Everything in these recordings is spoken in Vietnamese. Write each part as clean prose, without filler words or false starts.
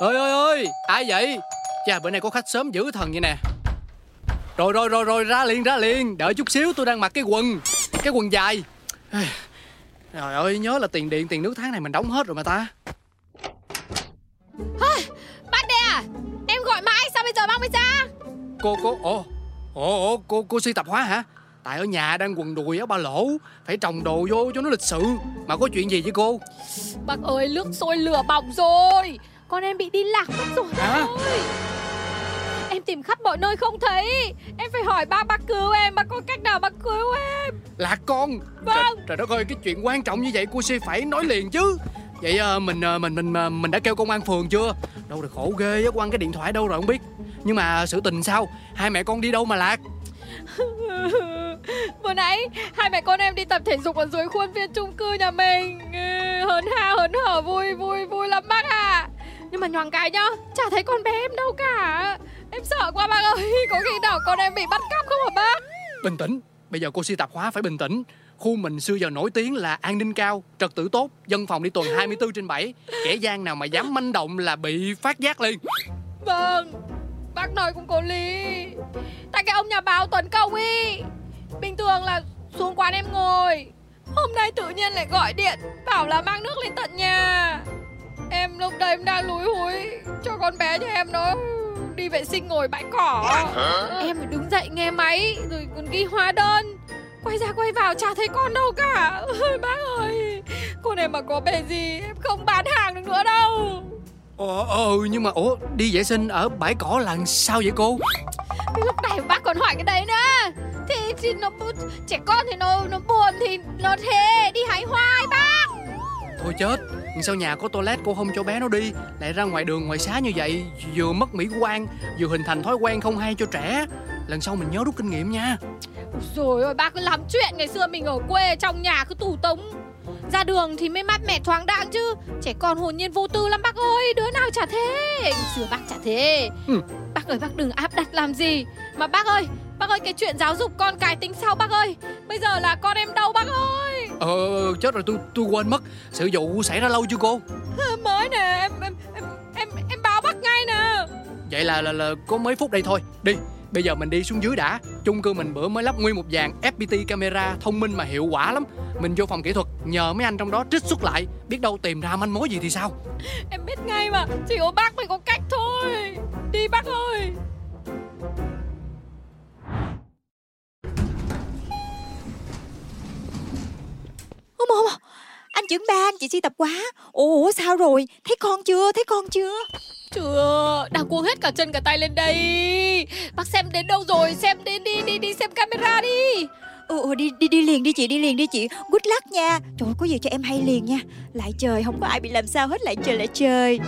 Ơi, ai vậy? Chà, bữa nay có khách sớm dữ thần vậy nè. Rồi, ra liền. Đợi chút xíu, tôi đang mặc cái quần dài. Trời ơi, nhớ là tiền điện, tiền nước tháng này mình đóng hết rồi mà ta. Bác đây à? Em gọi mãi, sao bây giờ bác mới ra? Cô si tập hóa hả? Tại ở nhà đang quần đùi á ba lỗ, phải trồng đồ vô cho nó lịch sự. Mà có chuyện gì với cô? Bác ơi, nước sôi lửa bỏng rồi, con em bị đi lạc mất rồi. Hả? Em tìm khắp mọi nơi không thấy. Em phải hỏi ba, bác cứu em. Bác có cách nào bác cứu em? Lạc con? Vâng. Trời đất ơi, cái chuyện quan trọng như vậy cô si phải nói liền chứ. Vậy mình đã kêu công an phường chưa? Đâu rồi, khổ ghê á, quăng cái điện thoại đâu rồi không biết. Nhưng mà sự tình sao? Hai mẹ con đi đâu mà lạc? Vừa nãy hai mẹ con em đi tập thể dục ở dưới khuôn viên chung cư nhà mình. Hớn ha hớn hở, vui lắm bác à. Nhưng mà nhoàng cái nhá, chả thấy con bé em đâu cả. Em sợ quá bác ơi, có khi nào con em bị bắt cóc không hả bác? Bình tĩnh, bây giờ cô si tạp hóa phải bình tĩnh. Khu mình xưa giờ nổi tiếng là an ninh cao, trật tự tốt, dân phòng đi tuần 24/7. Kẻ gian nào mà dám manh động là bị phát giác liền. Vâng, bác nói cũng có lý. Tại cái ông nhà báo Tuấn Cầu Huy, bình thường là xuống quán em ngồi, hôm nay tự nhiên lại gọi điện bảo là mang nước lên tận nhà. Em lúc đấy em đang lúi húi cho con bé nhà em nó đi vệ sinh ngồi bãi cỏ. Em phải đứng dậy nghe máy, rồi còn ghi hóa đơn. Quay ra quay vào chả thấy con đâu cả. Ôi bác ơi, con em mà có bề gì em không bán hàng được nữa đâu. Nhưng mà đi vệ sinh ở bãi cỏ là sao vậy cô? Lúc này bác còn hỏi cái đấy nữa. Thì nó trẻ con thì nó buồn thì nó thế, đi hái hoai bác. Thôi chết, nhưng sao nhà có toilet cô không cho bé nó đi, lại ra ngoài đường ngoài xá như vậy, vừa mất mỹ quan vừa hình thành thói quen không hay cho trẻ. Lần sau mình nhớ rút kinh nghiệm nha. Rồi ôi bác cứ làm chuyện ngày xưa mình ở quê trong nhà cứ tù túng. Ra đường thì mới mát mẻ thoáng đãng chứ, trẻ con hồn nhiên vô tư lắm bác ơi, đứa nào chả thế. Ngày xưa bác chả thế. Bác ơi, bác đừng áp đặt làm gì. Mà bác ơi cái chuyện giáo dục con cái tính sau bác ơi. Bây giờ là con em đâu bác ơi? Chết rồi, tôi quên mất. Sự vụ xảy ra lâu chưa cô? Mới nè, em báo bác ngay nè. Vậy là có mấy phút đây thôi. Đi, bây giờ mình đi xuống dưới đã. Chung cư mình bữa mới lắp nguyên một dàn FPT camera thông minh mà hiệu quả lắm. Mình vô phòng kỹ thuật nhờ mấy anh trong đó trích xuất lại, biết đâu tìm ra manh mối gì thì sao. Em biết ngay mà, chỉ có bác mới có cách thôi. Đi bác ơi. Ôi, anh trưởng ban, chị si tập quá. Ủa sao rồi, thấy con chưa? Chưa, đang cuống hết cả chân cả tay lên đây. Bác xem đến đâu rồi, xem đến đi xem camera đi. Đi liền đi chị. Good luck nha. Trời ơi, có gì cho em hay liền nha. Lại trời, không có ai bị làm sao hết, lại trời.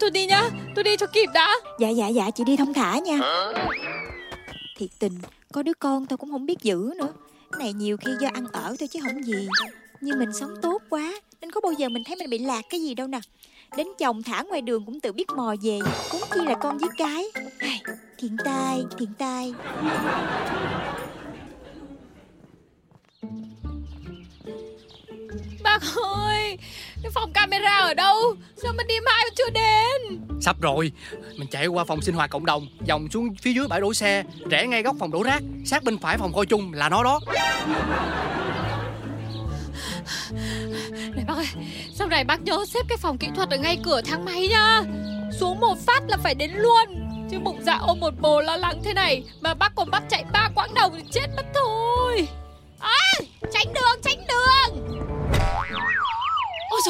Tôi đi nha, tôi đi cho kịp đã. Dạ, chị đi thong thả nha. Thiệt tình, có đứa con tao cũng không biết giữ nữa. Này nhiều khi do ăn ở thôi chứ không gì. Nhưng mình sống tốt quá nên có bao giờ mình thấy mình bị lạc cái gì đâu nè. Đến chồng thả ngoài đường cũng tự biết mò về, cũng chi là con với cái. Thiện tai. Bác ơi, cái phòng camera ở đâu? Sao mình đi mãi mà chưa đến? Sắp rồi, mình chạy qua phòng sinh hoạt cộng đồng, vòng xuống phía dưới bãi đổ xe, rẽ ngay góc phòng đổ rác, sát bên phải phòng coi chung là nó đó. Này bác ơi, sau này bác nhớ xếp cái phòng kỹ thuật ở ngay cửa thang máy nha. Xuống một phát là phải đến luôn. Chứ bụng dạ ôm một bồ lo lắng thế này mà bác còn bắt chạy 3 quãng đầu thì chết mất thôi. Tránh đường. Ôi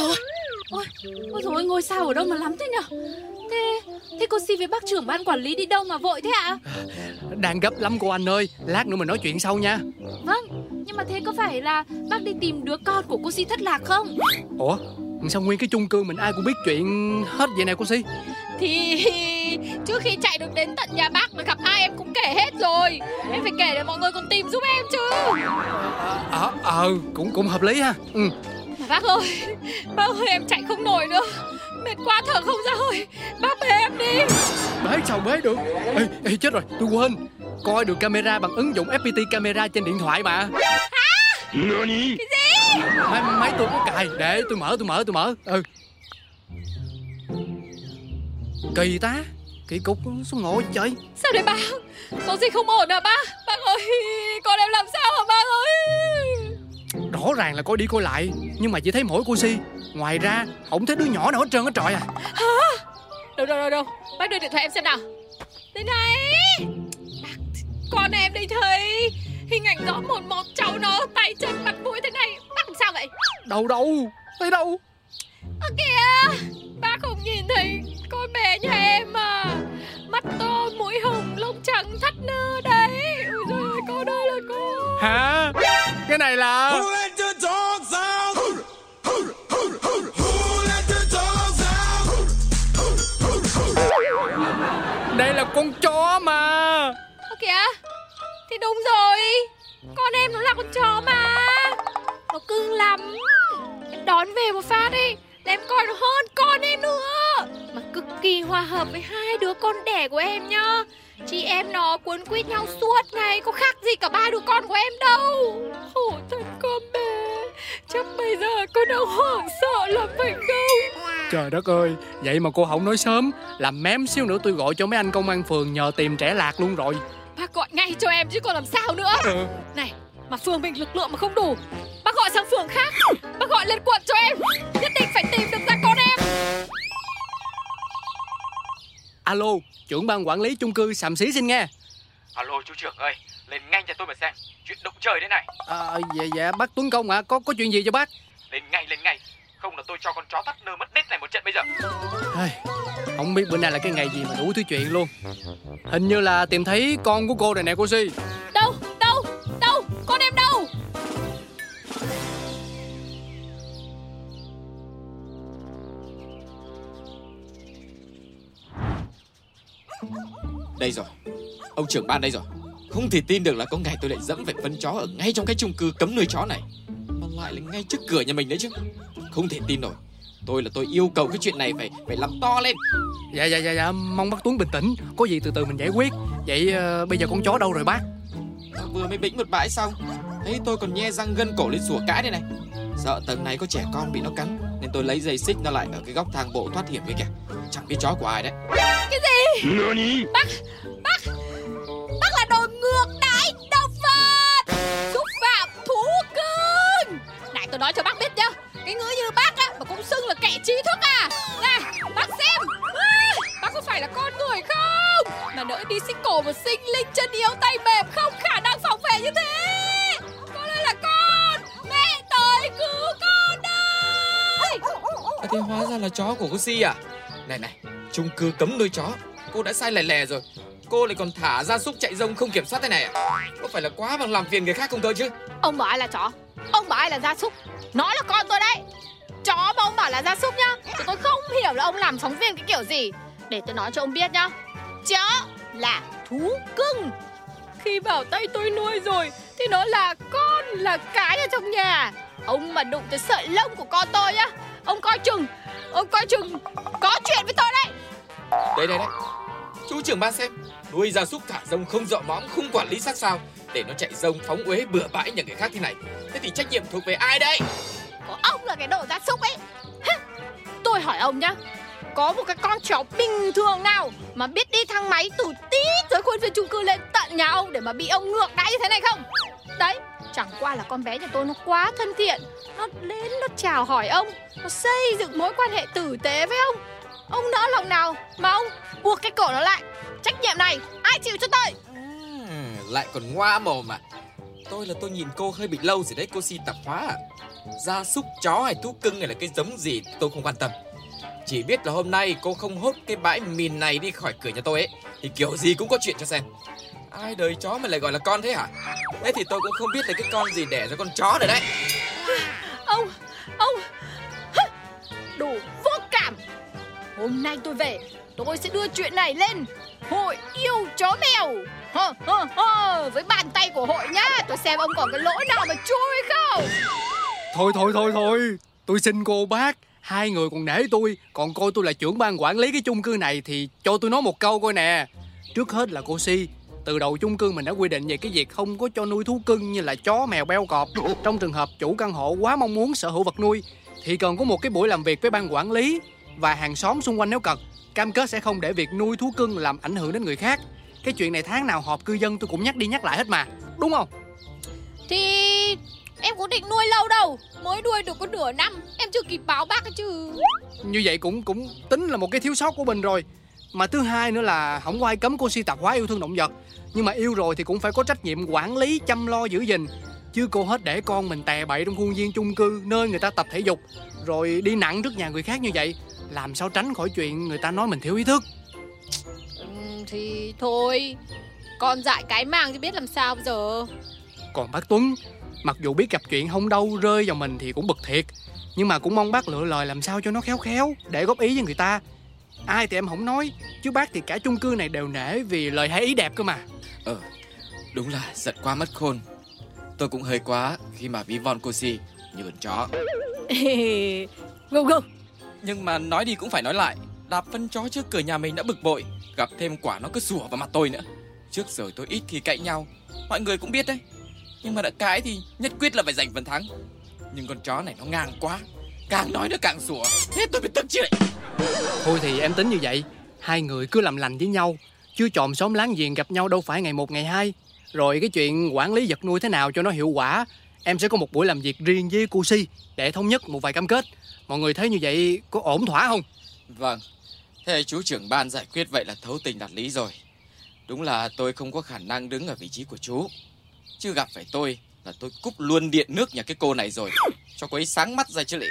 dồi ôi, ngôi sao ở đâu mà lắm thế nhở? Thế cô Si với bác trưởng ban quản lý đi đâu mà vội thế ạ? Đang gấp lắm cô anh ơi, lát nữa mình nói chuyện sau nha. Vâng, nhưng mà thế có phải là bác đi tìm đứa con của cô Si thất lạc không? Ủa, sao nguyên cái chung cư mình ai cũng biết chuyện hết vậy nè cô Si? Thì trước khi chạy được đến tận nhà bác mà gặp ai em cũng kể hết rồi. Em phải kể để mọi người còn tìm giúp em chứ. Cũng hợp lý ha. Bác ơi, em chạy không nổi nữa. Mệt quá thở không ra hơi. Bác bế em đi. Bế sao bế được? Ê, chết rồi, tôi quên. Coi được camera bằng ứng dụng FPT camera trên điện thoại mà. Hả? Cái gì? Máy tôi có cài. Để tôi mở. Kỳ ta, kỳ cục sao ngộ trời. Sao đấy ba? Có gì không ổn hả ba? Bác ơi, con em làm sao hả bác ơi? Rõ ràng là coi đi coi lại, nhưng mà chỉ thấy mỗi cô Si. Ngoài ra, không thấy đứa nhỏ nào hết trơn hết trọi à. Hả? Đâu, bác đưa điện thoại em xem nào. Đây này, bác, con em đây thấy. Hình ảnh rõ một cháu nó, tay chân mặt mũi thế này. Bác làm sao vậy? Đâu, thấy đâu. Ơ kìa, bác không nhìn thấy con bé nhà em mà. Mắt to, mũi hồng, lông trắng, thắt nơ đấy. Ôi trời ơi, cô đó là cô. Hả? Cái này là... Đây là con chó mà. Ơ kìa, thì đúng rồi, con em nó là con chó mà. Nó cưng lắm. Em đón về một phát đi, em coi nó hơn con em nữa. Mà cực kỳ hòa hợp với hai đứa con đẻ của em nhá. Chị em nó cuốn quýt nhau suốt ngày, có khác gì cả ba đứa con của em đâu. Khổ thân con bé. Chắc bây giờ con đâu hoảng sợ lắm phải không? Trời đất ơi, vậy mà cô không nói sớm. Làm mém xíu nữa tôi gọi cho mấy anh công an phường nhờ tìm trẻ lạc luôn rồi. Bác gọi ngay cho em chứ còn làm sao nữa. Này, mà phường mình lực lượng mà không đủ, bác gọi sang phường khác, bác gọi lên quận cho em. Nhất định phải tìm được ra con em. Alo, trưởng ban quản lý chung cư Sàm Xí xin nghe. Alo chú trưởng ơi, lên ngay cho tôi mà xem, chuyện động trời đấy này. Dạ bác Tuấn Công ạ, có chuyện gì cho bác? Lên ngay, không là tôi cho con chó thắt nơ mất nết này một trận bây giờ. Không biết bữa nay là cái ngày gì mà đủ thứ chuyện luôn. Hình như là tìm thấy con của cô rồi nè cô Si. Đâu, con em đâu? Đây rồi, ông trưởng ban đây rồi. Không thể tin được là có ngày tôi lại dẫm phải phân chó ở ngay trong cái chung cư cấm nuôi chó này, mà lại là ngay trước cửa nhà mình đấy chứ. Không thể tin nổi. Tôi yêu cầu cái chuyện này phải làm to lên. Dạ, mong bác Tuấn bình tĩnh, có gì từ từ mình giải quyết. Vậy bây giờ con chó đâu rồi bác? Vừa mới bĩnh một bãi xong, thấy tôi còn nhe răng gân cổ lên sủa cãi đây này. Sợ tầng này có trẻ con bị nó cắn, nên tôi lấy dây xích nó lại ở cái góc thang bộ thoát hiểm kia kìa. Chẳng biết chó của ai đấy. Cái gì? Bác là đồ ngược đãi động vật, xúc phạm thú cưng. Này tôi nói cho bác biết nhá, cái ngữ như bác á mà cũng xưng là kẻ trí thức à? Này bác xem, bác có phải là con người không? Mà nỡ đi xích cổ một sinh linh chân yếu tay mềm không khả năng phòng vệ như thế. Con ơi là con, mẹ tới cứu con đây. Thế hóa ra là chó của cô Si à? Này, chung cư cấm nuôi chó, cô đã sai lẻ lẻ rồi, cô lại còn thả gia súc chạy rông không kiểm soát thế này à? Có phải là quá bằng làm phiền người khác không thôi chứ? Ông bảo ai là chó, ông bảo ai là gia súc, nó là con tôi đấy. Chó mà ông bảo là gia súc nhá, chứ tôi không hiểu là ông làm phóng viên cái kiểu gì. Để tôi nói cho ông biết nhá, chó là thú cưng. Khi vào tay tôi nuôi rồi thì nó là con, là cái ở trong nhà. Ông mà đụng tới sợi lông của con tôi nhá, ông coi chừng có chuyện với tôi đấy. Đấy, chú trưởng ban xem, nuôi gia súc thả rông không dọ mõm, không quản lý sát sao, để nó chạy rông phóng uế bừa bãi nhà người khác thế này, thế thì trách nhiệm thuộc về ai đây? Có ông là cái đồ gia súc ấy. Tôi hỏi ông nhá, có một cái con chó bình thường nào mà biết đi thang máy từ tí dưới khuôn viên chung cư lên tận nhà ông để mà bị ông ngược đãi như thế này không? Đấy, chẳng qua là con bé nhà tôi nó quá thân thiện, nó đến nó chào hỏi ông, nó xây dựng mối quan hệ tử tế với ông. Ông nỡ lòng nào mà ông buộc cái cổ nó lại. Trách nhiệm này ai chịu cho tôi? Lại còn ngoa mồm à? Tôi nhìn cô hơi bị lâu rồi đấy, cô Si tạp hóa à? Gia súc chó hay thú cưng này là cái giống gì tôi không quan tâm, chỉ biết là hôm nay cô không hốt cái bãi mìn này đi khỏi cửa nhà tôi ấy thì kiểu gì cũng có chuyện cho xem. Ai đời chó mà lại gọi là con thế hả? Thế thì tôi cũng không biết là cái con gì đẻ ra con chó rồi đấy. Ông đủ vô cảm. Hôm nay tôi về, tôi sẽ đưa chuyện này lên hội yêu chó mèo với bàn tay của hội nhá. Tôi xem ông còn cái lỗi nào mà chui không. Thôi, tôi xin cô bác, hai người còn nể tôi, còn coi tôi là trưởng ban quản lý cái chung cư này thì cho tôi nói một câu coi nè. Trước hết là cô Si, từ đầu chung cư mình đã quy định về cái việc không có cho nuôi thú cưng như là chó mèo beo cọp. Trong trường hợp chủ căn hộ quá mong muốn sở hữu vật nuôi thì cần có một cái buổi làm việc với ban quản lý và hàng xóm xung quanh nếu cần, cam kết sẽ không để việc nuôi thú cưng làm ảnh hưởng đến người khác. Cái chuyện này tháng nào họp cư dân tôi cũng nhắc đi nhắc lại hết mà, đúng không? Thì em cũng định nuôi lâu đâu, mới nuôi được có nửa năm, em chưa kịp báo bác chứ. Như vậy cũng tính là một cái thiếu sót của mình rồi. Mà thứ hai nữa là không có ai cấm cô si tạp hóa yêu thương động vật, nhưng mà yêu rồi thì cũng phải có trách nhiệm quản lý, chăm lo giữ gìn. Chứ cô hết để con mình tè bậy trong khuôn viên chung cư, nơi người ta tập thể dục, rồi đi nặng trước nhà người khác như vậy, làm sao tránh khỏi chuyện người ta nói mình thiếu ý thức. Thì thôi, con dại cái mang chứ biết làm sao bây giờ. Còn bác Tuấn, mặc dù biết gặp chuyện không đâu rơi vào mình thì cũng bực thiệt, nhưng mà cũng mong bác lựa lời làm sao cho nó khéo khéo để góp ý với người ta. Ai thì em không nói, chứ bác thì cả chung cư này đều nể vì lời hay ý đẹp cơ mà. Đúng là giận quá mất khôn. Tôi cũng hơi quá khi mà ví von cô Si như con chó. Không. Nhưng mà nói đi cũng phải nói lại, đạp phân chó trước cửa nhà mình đã bực bội, gặp thêm quả nó cứ sủa vào mặt tôi nữa. Trước giờ tôi ít khi cãi nhau, mọi người cũng biết đấy, nhưng mà đã cãi thì nhất quyết là phải giành phần thắng. Nhưng con chó này nó ngang quá, càng nói nó càng sủa, thế tôi bị tức chứ lại. Thôi thì em tính như vậy, hai người cứ làm lành với nhau, chứ chòm xóm láng giềng gặp nhau đâu phải ngày một ngày hai. Rồi cái chuyện quản lý vật nuôi thế nào cho nó hiệu quả, em sẽ có một buổi làm việc riêng với cô Si để thống nhất một vài cam kết. Mọi người thấy như vậy có ổn thỏa không? Vâng, thế chú trưởng ban giải quyết vậy là thấu tình đạt lý rồi. Đúng là tôi không có khả năng đứng ở vị trí của chú, chứ gặp phải tôi là tôi cúp luôn điện nước nhà cái cô này rồi, cho cô ấy sáng mắt ra chứ lị.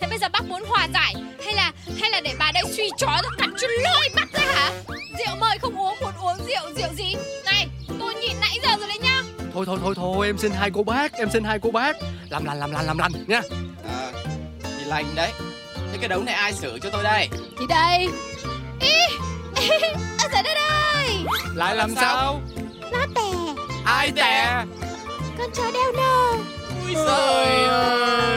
Thế bây giờ bác muốn hòa giải hay là để bà đây suy chó rồi cắn cho lôi mắt ra hả? Rượu mời không uống, muốn uống rượu gì? Này, tôi nhịn nãy giờ rồi đấy nhá. Thôi, em xin hai cô bác. Làm lành nha. Thì lành đấy. Thế cái đấu này ai xử cho tôi đây? Thì đây. Ở dưới đây đây. Lại làm sao? Nó tè. Ai tè? Con chó đeo nơ. Ui giời ơi.